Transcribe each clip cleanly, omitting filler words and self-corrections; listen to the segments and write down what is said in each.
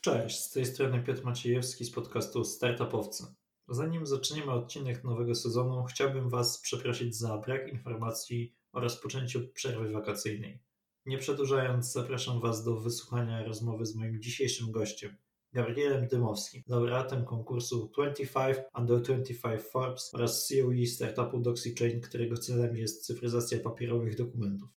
Cześć, z tej strony Piotr Maciejewski z podcastu Startupowcy. Zanim zaczniemy odcinek nowego sezonu, chciałbym Was przeprosić za brak informacji o rozpoczęciu przerwy wakacyjnej. Nie przedłużając, zapraszam Was do wysłuchania rozmowy z moim dzisiejszym gościem, Gabrielem Dymowskim, laureatem konkursu 25 Under 25 Forbes oraz CEO startupu DoxyChain, którego celem jest cyfryzacja papierowych dokumentów.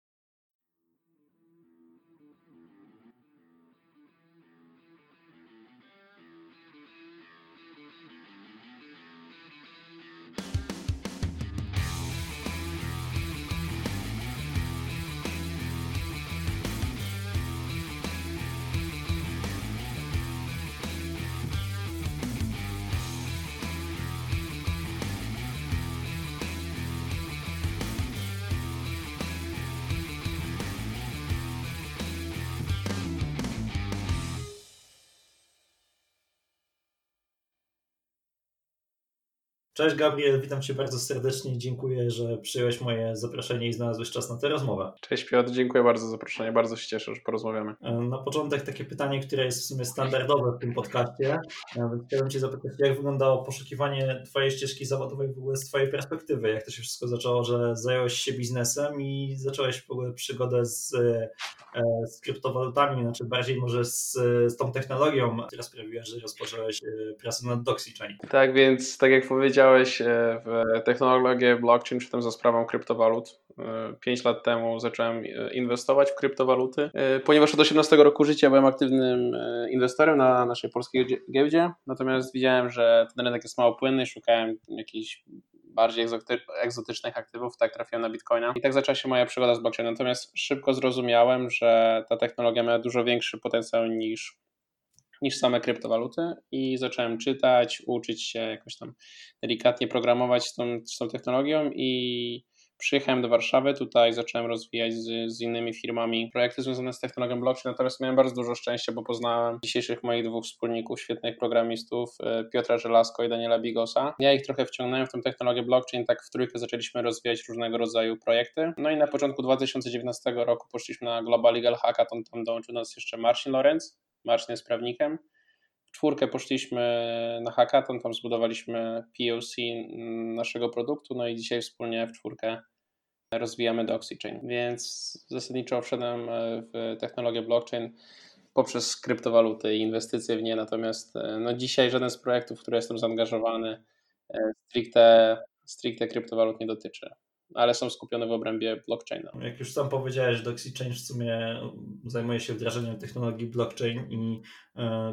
Cześć Gabriel, witam Cię bardzo serdecznie. Dziękuję, że przyjąłeś moje zaproszenie i znalazłeś czas na tę rozmowę. Cieszę się, Piotr, dziękuję bardzo za zaproszenie. Bardzo się cieszę, że porozmawiamy. Na początek takie pytanie, które jest w sumie standardowe w tym podcaście. Chciałbym Cię zapytać, jak wyglądało poszukiwanie Twojej ścieżki zawodowej w ogóle z Twojej perspektywy? Jak to się wszystko zaczęło, że zająłeś się biznesem i zacząłeś w ogóle przygodę z kryptowalutami, znaczy bardziej może z tą technologią, która sprawiła, że rozpocząłeś pracę nad DoxyChain. Tak, więc tak jak powiedziałeś, w technologię blockchain, przy tym za sprawą kryptowalut. 5 lat temu zacząłem inwestować w kryptowaluty, ponieważ od 18 roku życia byłem aktywnym inwestorem na naszej polskiej giełdzie, natomiast widziałem, że ten rynek jest mało płynny i szukałem jakichś bardziej egzotycznych aktywów, tak trafiłem na Bitcoina i tak zaczęła się moja przygoda z blockchainem, natomiast szybko zrozumiałem, że ta technologia miała dużo większy potencjał niż same kryptowaluty i zacząłem czytać, uczyć się jakoś tam delikatnie programować z tą technologią i przyjechałem do Warszawy, tutaj zacząłem rozwijać z innymi firmami projekty związane z technologią blockchain, natomiast miałem bardzo dużo szczęścia, bo poznałem dzisiejszych moich dwóch wspólników, świetnych programistów, Piotra Żelasko i Daniela Bigosa. Ja ich trochę wciągnąłem w tę technologię blockchain, tak w trójkę zaczęliśmy rozwijać różnego rodzaju projekty. No i na początku 2019 roku poszliśmy na Global Legal Hackathon, tam dołączył nas jeszcze Marcin Lorenc, Marcin jest prawnikiem. W czwórkę poszliśmy na hackathon, tam zbudowaliśmy POC naszego produktu, no i dzisiaj wspólnie w czwórkę rozwijamy DoxyChain, więc zasadniczo wszedłem w technologię blockchain poprzez kryptowaluty i inwestycje w nie, natomiast no dzisiaj żaden z projektów, w które jestem zaangażowany, stricte kryptowalut nie dotyczy, ale są skupione w obrębie blockchaina. Jak już sam powiedziałeś, DoxyChain w sumie zajmuje się wdrażaniem technologii blockchain,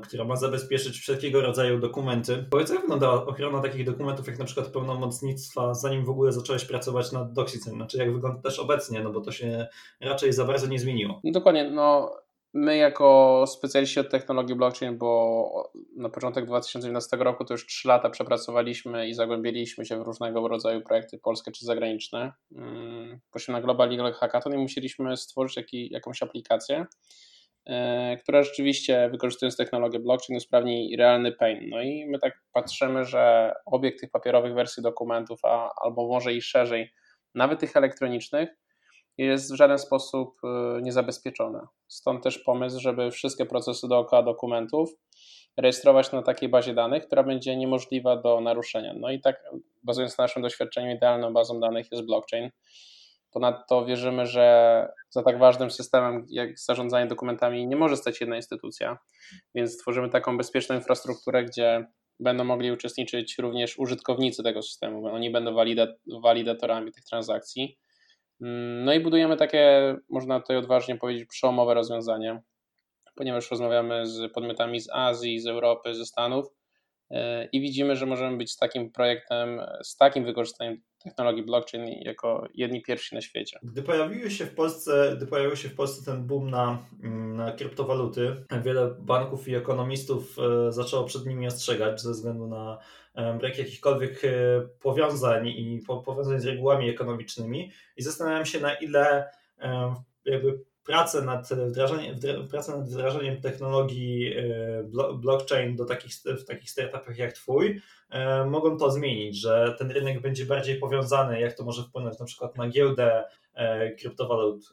która ma zabezpieczyć wszelkiego rodzaju dokumenty. Powiedz, jak wygląda ochrona takich dokumentów, jak na przykład pełnomocnictwa, zanim w ogóle zacząłeś pracować nad DoxyChain? Znaczy, jak wygląda też obecnie, no bo to się raczej za bardzo nie zmieniło. No dokładnie, no my jako specjaliści od technologii blockchain, bo na początek 2019 roku to już 3 lata przepracowaliśmy i zagłębiliśmy się w różnego rodzaju projekty polskie czy zagraniczne. Poszliśmy na Global Legal Hackathon i musieliśmy stworzyć jakąś aplikację, która rzeczywiście, wykorzystując technologię blockchain, usprawni realny pain. No i my tak patrzymy, że obieg tych papierowych wersji dokumentów, albo może i szerzej, nawet tych elektronicznych, jest w żaden sposób niezabezpieczone. Stąd też pomysł, żeby wszystkie procesy dookoła dokumentów rejestrować na takiej bazie danych, która będzie niemożliwa do naruszenia. No i tak, bazując na naszym doświadczeniu, idealną bazą danych jest blockchain. Ponadto wierzymy, że za tak ważnym systemem jak zarządzanie dokumentami nie może stać jedna instytucja, więc tworzymy taką bezpieczną infrastrukturę, gdzie będą mogli uczestniczyć również użytkownicy tego systemu, bo oni będą walidatorami tych transakcji. No i budujemy takie, można tutaj odważnie powiedzieć, przełomowe rozwiązanie, ponieważ rozmawiamy z podmiotami z Azji, z Europy, ze Stanów i widzimy, że możemy być z takim projektem, z takim wykorzystaniem technologii blockchain jako jedni pierwsi na świecie. Gdy pojawił się w Polsce ten boom na kryptowaluty, wiele banków i ekonomistów zaczęło przed nimi ostrzegać ze względu na brak jakichkolwiek powiązań i powiązań z regułami ekonomicznymi i zastanawiam się, na ile prace nad wdrażaniem technologii blockchain w takich startupach jak Twój mogą to zmienić, że ten rynek będzie bardziej powiązany, jak to może wpłynąć na przykład na giełdę kryptowalut.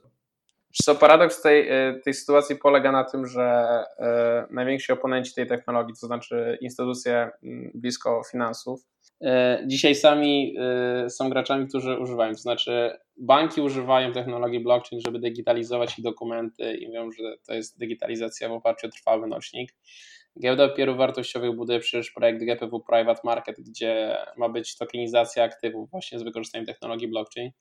So, paradoks tej sytuacji polega na tym, że najwięksi oponenci tej technologii, to znaczy instytucje blisko finansów, dzisiaj sami są graczami, którzy używają, to znaczy banki używają technologii blockchain, żeby digitalizować ich dokumenty i mówią, że to jest digitalizacja w oparciu o trwały nośnik. Giełda papierów wartościowych buduje przecież projekt GPW Private Market, gdzie ma być tokenizacja aktywów właśnie z wykorzystaniem technologii blockchain.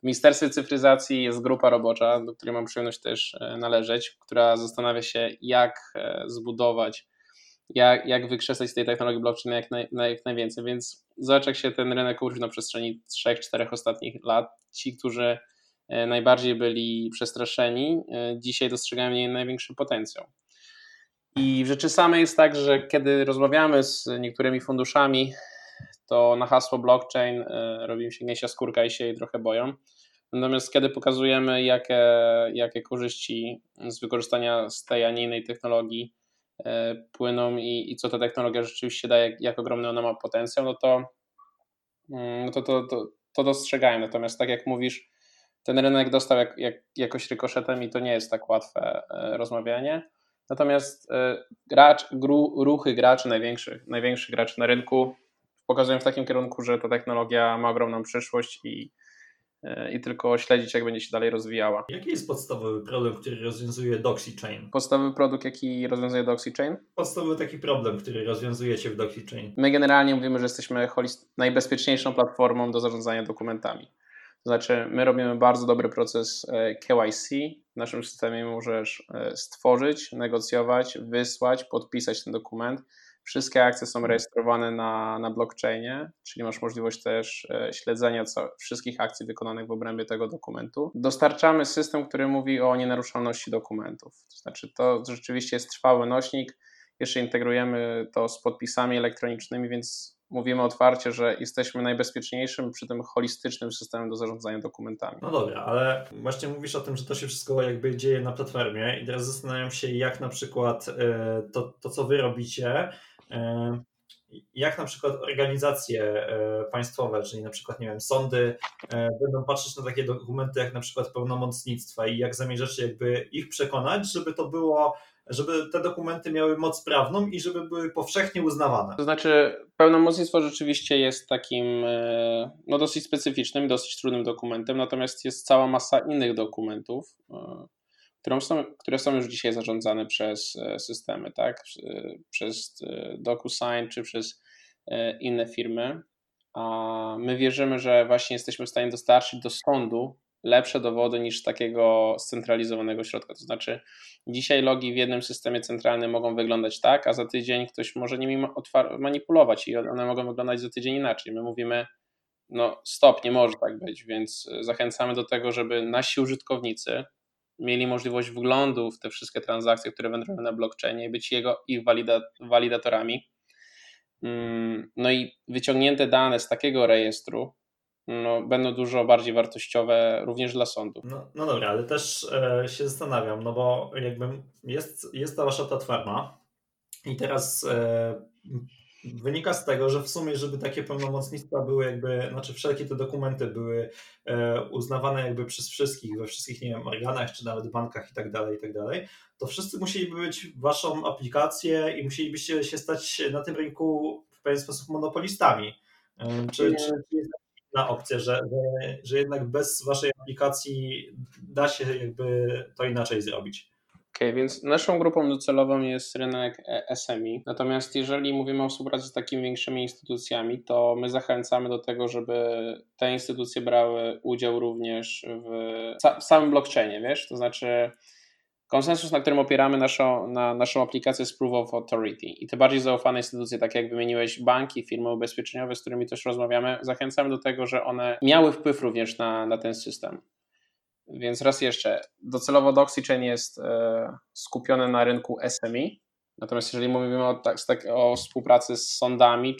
W Ministerstwie Cyfryzacji jest grupa robocza, do której mam przyjemność też należeć, która zastanawia się, jak zbudować, jak wykrzesać z tej technologii blockchain jak najwięcej, więc zobacz, jak się ten rynek uczył na przestrzeni 3-4 ostatnich lat. Ci, którzy najbardziej byli przestraszeni, dzisiaj dostrzegają jej największy potencjał. I w rzeczy samej jest tak, że kiedy rozmawiamy z niektórymi funduszami, to na hasło blockchain robi im się gęsia skórka i się jej trochę boją. Natomiast kiedy pokazujemy, jakie korzyści z wykorzystania z tej, a nie innej technologii płyną i co ta technologia rzeczywiście daje, jak ogromny ona ma potencjał, to dostrzegają. Natomiast tak jak mówisz, ten rynek dostał jakoś rykoszetem i to nie jest tak łatwe rozmawianie. Natomiast ruchy graczy, największych graczy na rynku, pokazują w takim kierunku, że ta technologia ma ogromną przyszłość i tylko śledzić, jak będzie się dalej rozwijała. Jaki jest podstawowy problem, który rozwiązuje DoxyChain? Podstawowy produkt, jaki rozwiązuje DoxyChain? Podstawowy taki problem, który rozwiązujecie w DoxyChain. My generalnie mówimy, że jesteśmy najbezpieczniejszą platformą do zarządzania dokumentami. To znaczy, my robimy bardzo dobry proces KYC. W naszym systemie możesz stworzyć, negocjować, wysłać, podpisać ten dokument. Wszystkie akcje są rejestrowane na blockchainie, czyli masz możliwość też śledzenia wszystkich akcji wykonanych w obrębie tego dokumentu. Dostarczamy system, który mówi o nienaruszalności dokumentów. To znaczy, to rzeczywiście jest trwały nośnik. Jeszcze integrujemy to z podpisami elektronicznymi, więc mówimy otwarcie, że jesteśmy najbezpieczniejszym przy tym holistycznym systemem do zarządzania dokumentami. No dobra, ale właśnie mówisz o tym, że to się wszystko jakby dzieje na platformie i teraz zastanawiam się, jak na przykład to co wy robicie, jak na przykład organizacje państwowe, czyli na przykład, nie wiem, sądy będą patrzeć na takie dokumenty jak na przykład pełnomocnictwa i jak zamierzacie jakby ich przekonać, żeby to było, żeby te dokumenty miały moc prawną i żeby były powszechnie uznawane. To znaczy, pełnomocnictwo rzeczywiście jest takim dosyć specyficznym, dosyć trudnym dokumentem, natomiast jest cała masa innych dokumentów, które są już dzisiaj zarządzane przez systemy, tak? Przez DocuSign czy przez inne firmy. A my wierzymy, że właśnie jesteśmy w stanie dostarczyć do sądu lepsze dowody niż takiego scentralizowanego środka. To znaczy, dzisiaj logi w jednym systemie centralnym mogą wyglądać tak, a za tydzień ktoś może nimi manipulować i one mogą wyglądać za tydzień inaczej. My mówimy, stop, nie może tak być, więc zachęcamy do tego, żeby nasi użytkownicy mieli możliwość wglądu w te wszystkie transakcje, które wędrują na blockchainie i być ich walidatorami. No i wyciągnięte dane z takiego rejestru będą dużo bardziej wartościowe również dla sądu. No dobra, ale też się zastanawiam, bo jakby jest ta wasza platforma i teraz wynika z tego, że w sumie, żeby takie pełnomocnictwa były wszelkie te dokumenty były uznawane jakby przez wszystkich, we wszystkich, nie wiem, organach, czy nawet bankach i tak dalej, to wszyscy musieliby być waszą aplikację i musielibyście się stać na tym rynku w pewien sposób monopolistami. Czy jest na opcję, że jednak bez waszej aplikacji da się to inaczej zrobić? Okay, więc naszą grupą docelową jest rynek SME, natomiast jeżeli mówimy o współpracy z takimi większymi instytucjami, to my zachęcamy do tego, żeby te instytucje brały udział również w samym blockchainie, wiesz, to znaczy konsensus, na którym opieramy naszą aplikację jest Proof of Authority i te bardziej zaufane instytucje, tak jak wymieniłeś, banki, firmy ubezpieczeniowe, z którymi też rozmawiamy, zachęcamy do tego, że one miały wpływ również na ten system. Więc raz jeszcze, docelowo DoxyChain jest skupiony na rynku SME, natomiast jeżeli mówimy o współpracy z sądami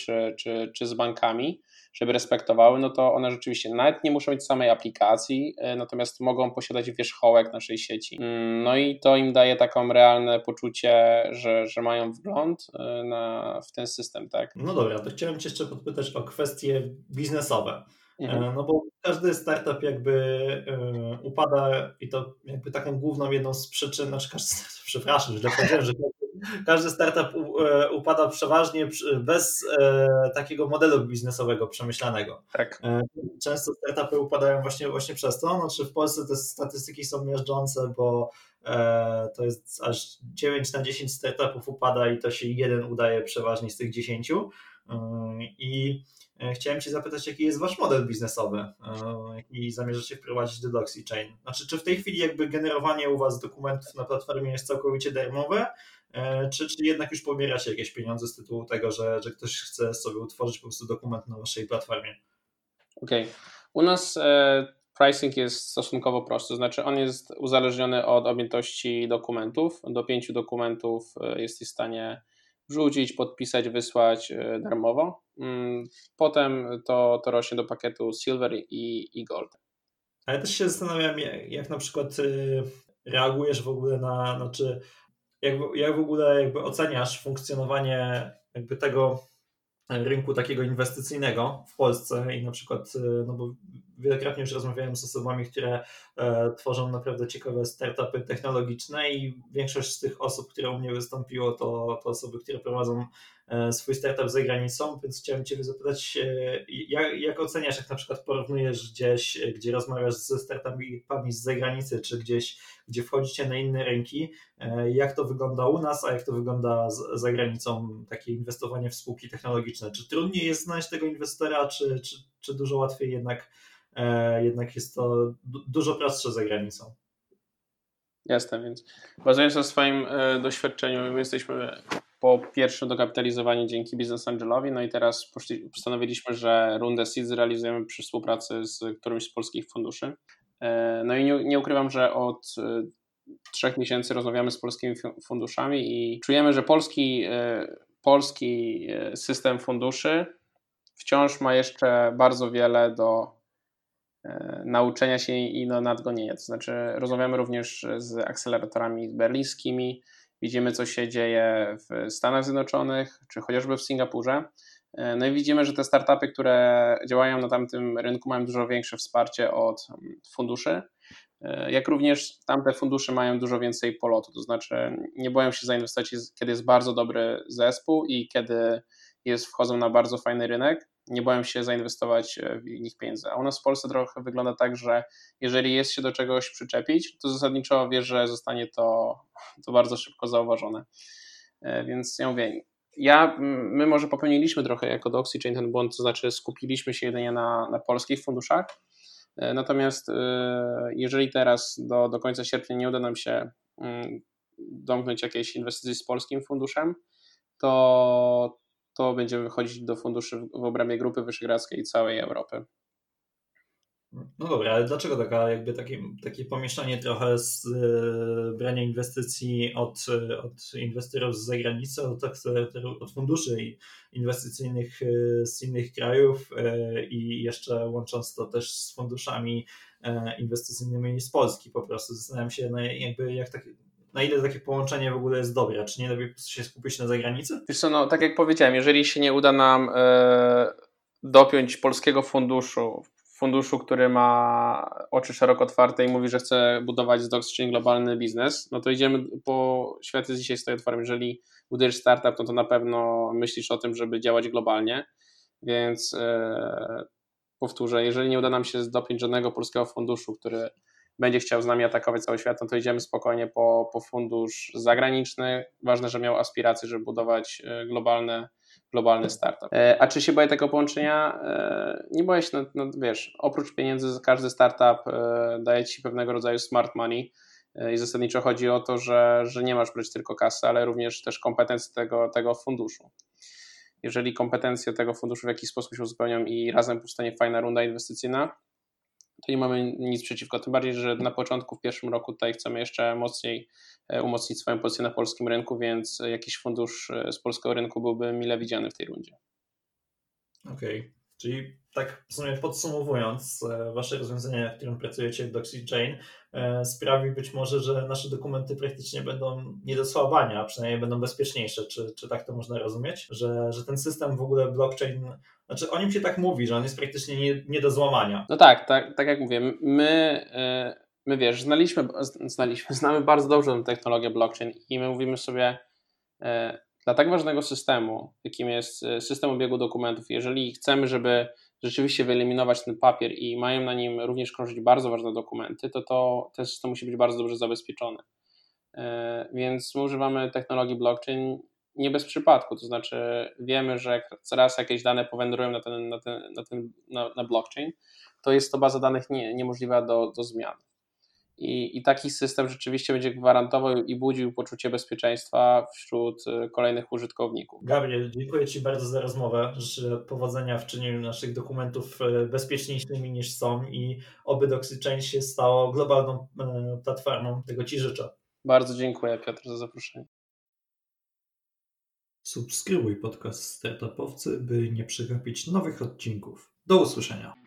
czy z bankami, żeby respektowały, to one rzeczywiście nawet nie muszą mieć samej aplikacji, natomiast mogą posiadać wierzchołek naszej sieci. No i to im daje taką realne poczucie, że mają wgląd w ten system, tak? No dobra, to chciałem cię jeszcze podpytać o kwestie biznesowe. No bo każdy startup jakby upada i to jakby taką główną jedną z przyczyn, znaczy każdy, przepraszam, że powiedziałem, że każdy startup upada przeważnie bez takiego modelu biznesowego przemyślanego. Tak. Często startupy upadają właśnie przez to. Znaczy w Polsce te statystyki są miażdżące, bo to jest aż 9 na 10 startupów upada i to się jeden udaje przeważnie z tych 10. I chciałem Cię zapytać, jaki jest Wasz model biznesowy i zamierzacie wprowadzić do DoxyChain? Znaczy, czy w tej chwili jakby generowanie u Was dokumentów na platformie jest całkowicie darmowe, czy jednak już pobieracie jakieś pieniądze z tytułu tego, że ktoś chce sobie utworzyć po prostu dokument na Waszej platformie? Okej. U nas pricing jest stosunkowo prosty, to znaczy on jest uzależniony od objętości dokumentów. Do 5 dokumentów jesteś w stanie wrzucić, podpisać, wysłać darmowo. Potem to rośnie do pakietu Silver i Gold. Ale też się zastanawiam, jak na przykład reagujesz w ogóle na, znaczy jak w ogóle jakby oceniasz funkcjonowanie jakby tego rynku takiego inwestycyjnego w Polsce i na przykład, no bo wielokrotnie już rozmawiałem z osobami, które tworzą naprawdę ciekawe startupy technologiczne i większość z tych osób, które u mnie wystąpiło, to osoby, które prowadzą swój startup za granicą, więc chciałem Ciebie zapytać, jak oceniasz, jak na przykład porównujesz gdzieś, gdzie rozmawiasz ze startupami z zagranicy, czy gdzieś, gdzie wchodzicie na inne rynki, jak to wygląda u nas, a jak to wygląda za granicą, takie inwestowanie w spółki technologiczne? Czy trudniej jest znaleźć tego inwestora, czy dużo łatwiej jednak jest to dużo prostsze za granicą? Jasne, więc bazując na swoim doświadczeniu, my jesteśmy po pierwsze dokapitalizowani dzięki Business Angelowi, no i teraz postanowiliśmy, że rundę seed zrealizujemy przy współpracy z którymś z polskich funduszy. No i nie ukrywam, że od 3 miesięcy rozmawiamy z polskimi funduszami i czujemy, że polski system funduszy wciąż ma jeszcze bardzo wiele do nauczenia się i do nadgonienia. To znaczy rozmawiamy również z akceleratorami berlińskimi, widzimy, co się dzieje w Stanach Zjednoczonych, czy chociażby w Singapurze. No i widzimy, że te startupy, które działają na tamtym rynku, mają dużo większe wsparcie od funduszy, jak również tamte fundusze mają dużo więcej polotu, to znaczy nie boją się zainwestować, kiedy jest bardzo dobry zespół i kiedy wchodzą na bardzo fajny rynek, nie boją się zainwestować w nich pieniędzy. A u nas w Polsce trochę wygląda tak, że jeżeli jest się do czegoś przyczepić, to zasadniczo wiesz, że zostanie to bardzo szybko zauważone. Więc ja mówię, my może popełniliśmy trochę jako DoxyChain ten błąd, to znaczy skupiliśmy się jedynie na polskich funduszach, natomiast jeżeli teraz do końca sierpnia nie uda nam się domknąć jakiejś inwestycji z polskim funduszem, to będziemy wychodzić do funduszy w obrębie Grupy Wyszehradzkiej i całej Europy. No dobra, ale dlaczego takie pomieszanie trochę z brania inwestycji od inwestorów z zagranicy, od funduszy inwestycyjnych z innych krajów i jeszcze łącząc to też z funduszami inwestycyjnymi z Polski po prostu? Zastanawiam się, na ile takie połączenie w ogóle jest dobre? Czy nie lepiej się skupić na zagranicy? Wiesz co, no tak jak powiedziałem, jeżeli się nie uda nam dopiąć polskiego funduszu, który ma oczy szeroko otwarte i mówi, że chce budować z DoxyChain globalny biznes, no to idziemy po światy dzisiaj z tej otworem. Jeżeli budujesz startup, to na pewno myślisz o tym, żeby działać globalnie, więc powtórzę, jeżeli nie uda nam się dopiąć żadnego polskiego funduszu, który będzie chciał z nami atakować cały świat, no to idziemy spokojnie po fundusz zagraniczny. Ważne, że miał aspiracje, żeby budować globalny startup. A czy się boję tego połączenia? Nie boję się, wiesz, oprócz pieniędzy każdy startup daje ci pewnego rodzaju smart money i zasadniczo chodzi o to, że nie masz brać tylko kasy, ale również też kompetencje tego funduszu. Jeżeli kompetencje tego funduszu w jakiś sposób się uzupełnią i razem powstanie fajna runda inwestycyjna, to nie mamy nic przeciwko, tym bardziej, że na początku, w pierwszym roku tutaj chcemy jeszcze mocniej umocnić swoją pozycję na polskim rynku, więc jakiś fundusz z polskiego rynku byłby mile widziany w tej rundzie. Okej. Czyli tak w sumie podsumowując, wasze rozwiązanie, na którym pracujecie w DoxyChain, sprawi być może, że nasze dokumenty praktycznie będą nie do słabania, a przynajmniej będą bezpieczniejsze. Czy tak to można rozumieć? Że ten system w ogóle blockchain, znaczy o nim się tak mówi, że on jest praktycznie nie do złamania. No tak jak mówię, my wiesz, znamy bardzo dobrze tę technologię blockchain i my mówimy sobie, dla tak ważnego systemu, jakim jest system obiegu dokumentów, jeżeli chcemy, żeby rzeczywiście wyeliminować ten papier i mają na nim również krążyć bardzo ważne dokumenty, to ten system musi być bardzo dobrze zabezpieczony. Więc my używamy technologii blockchain nie bez przypadku, to znaczy wiemy, że jak zaraz jakieś dane powędrują na blockchain, to jest to baza danych niemożliwa do zmian. I taki system rzeczywiście będzie gwarantował i budził poczucie bezpieczeństwa wśród kolejnych użytkowników. Gabriel, dziękuję Ci bardzo za rozmowę. Życzę powodzenia w czynieniu naszych dokumentów bezpieczniejszymi niż są i oby DoxyChain się stało globalną platformą. Tego Ci życzę. Bardzo dziękuję, Piotr, za zaproszenie. Subskrybuj podcast Startupowcy, by nie przegapić nowych odcinków. Do usłyszenia.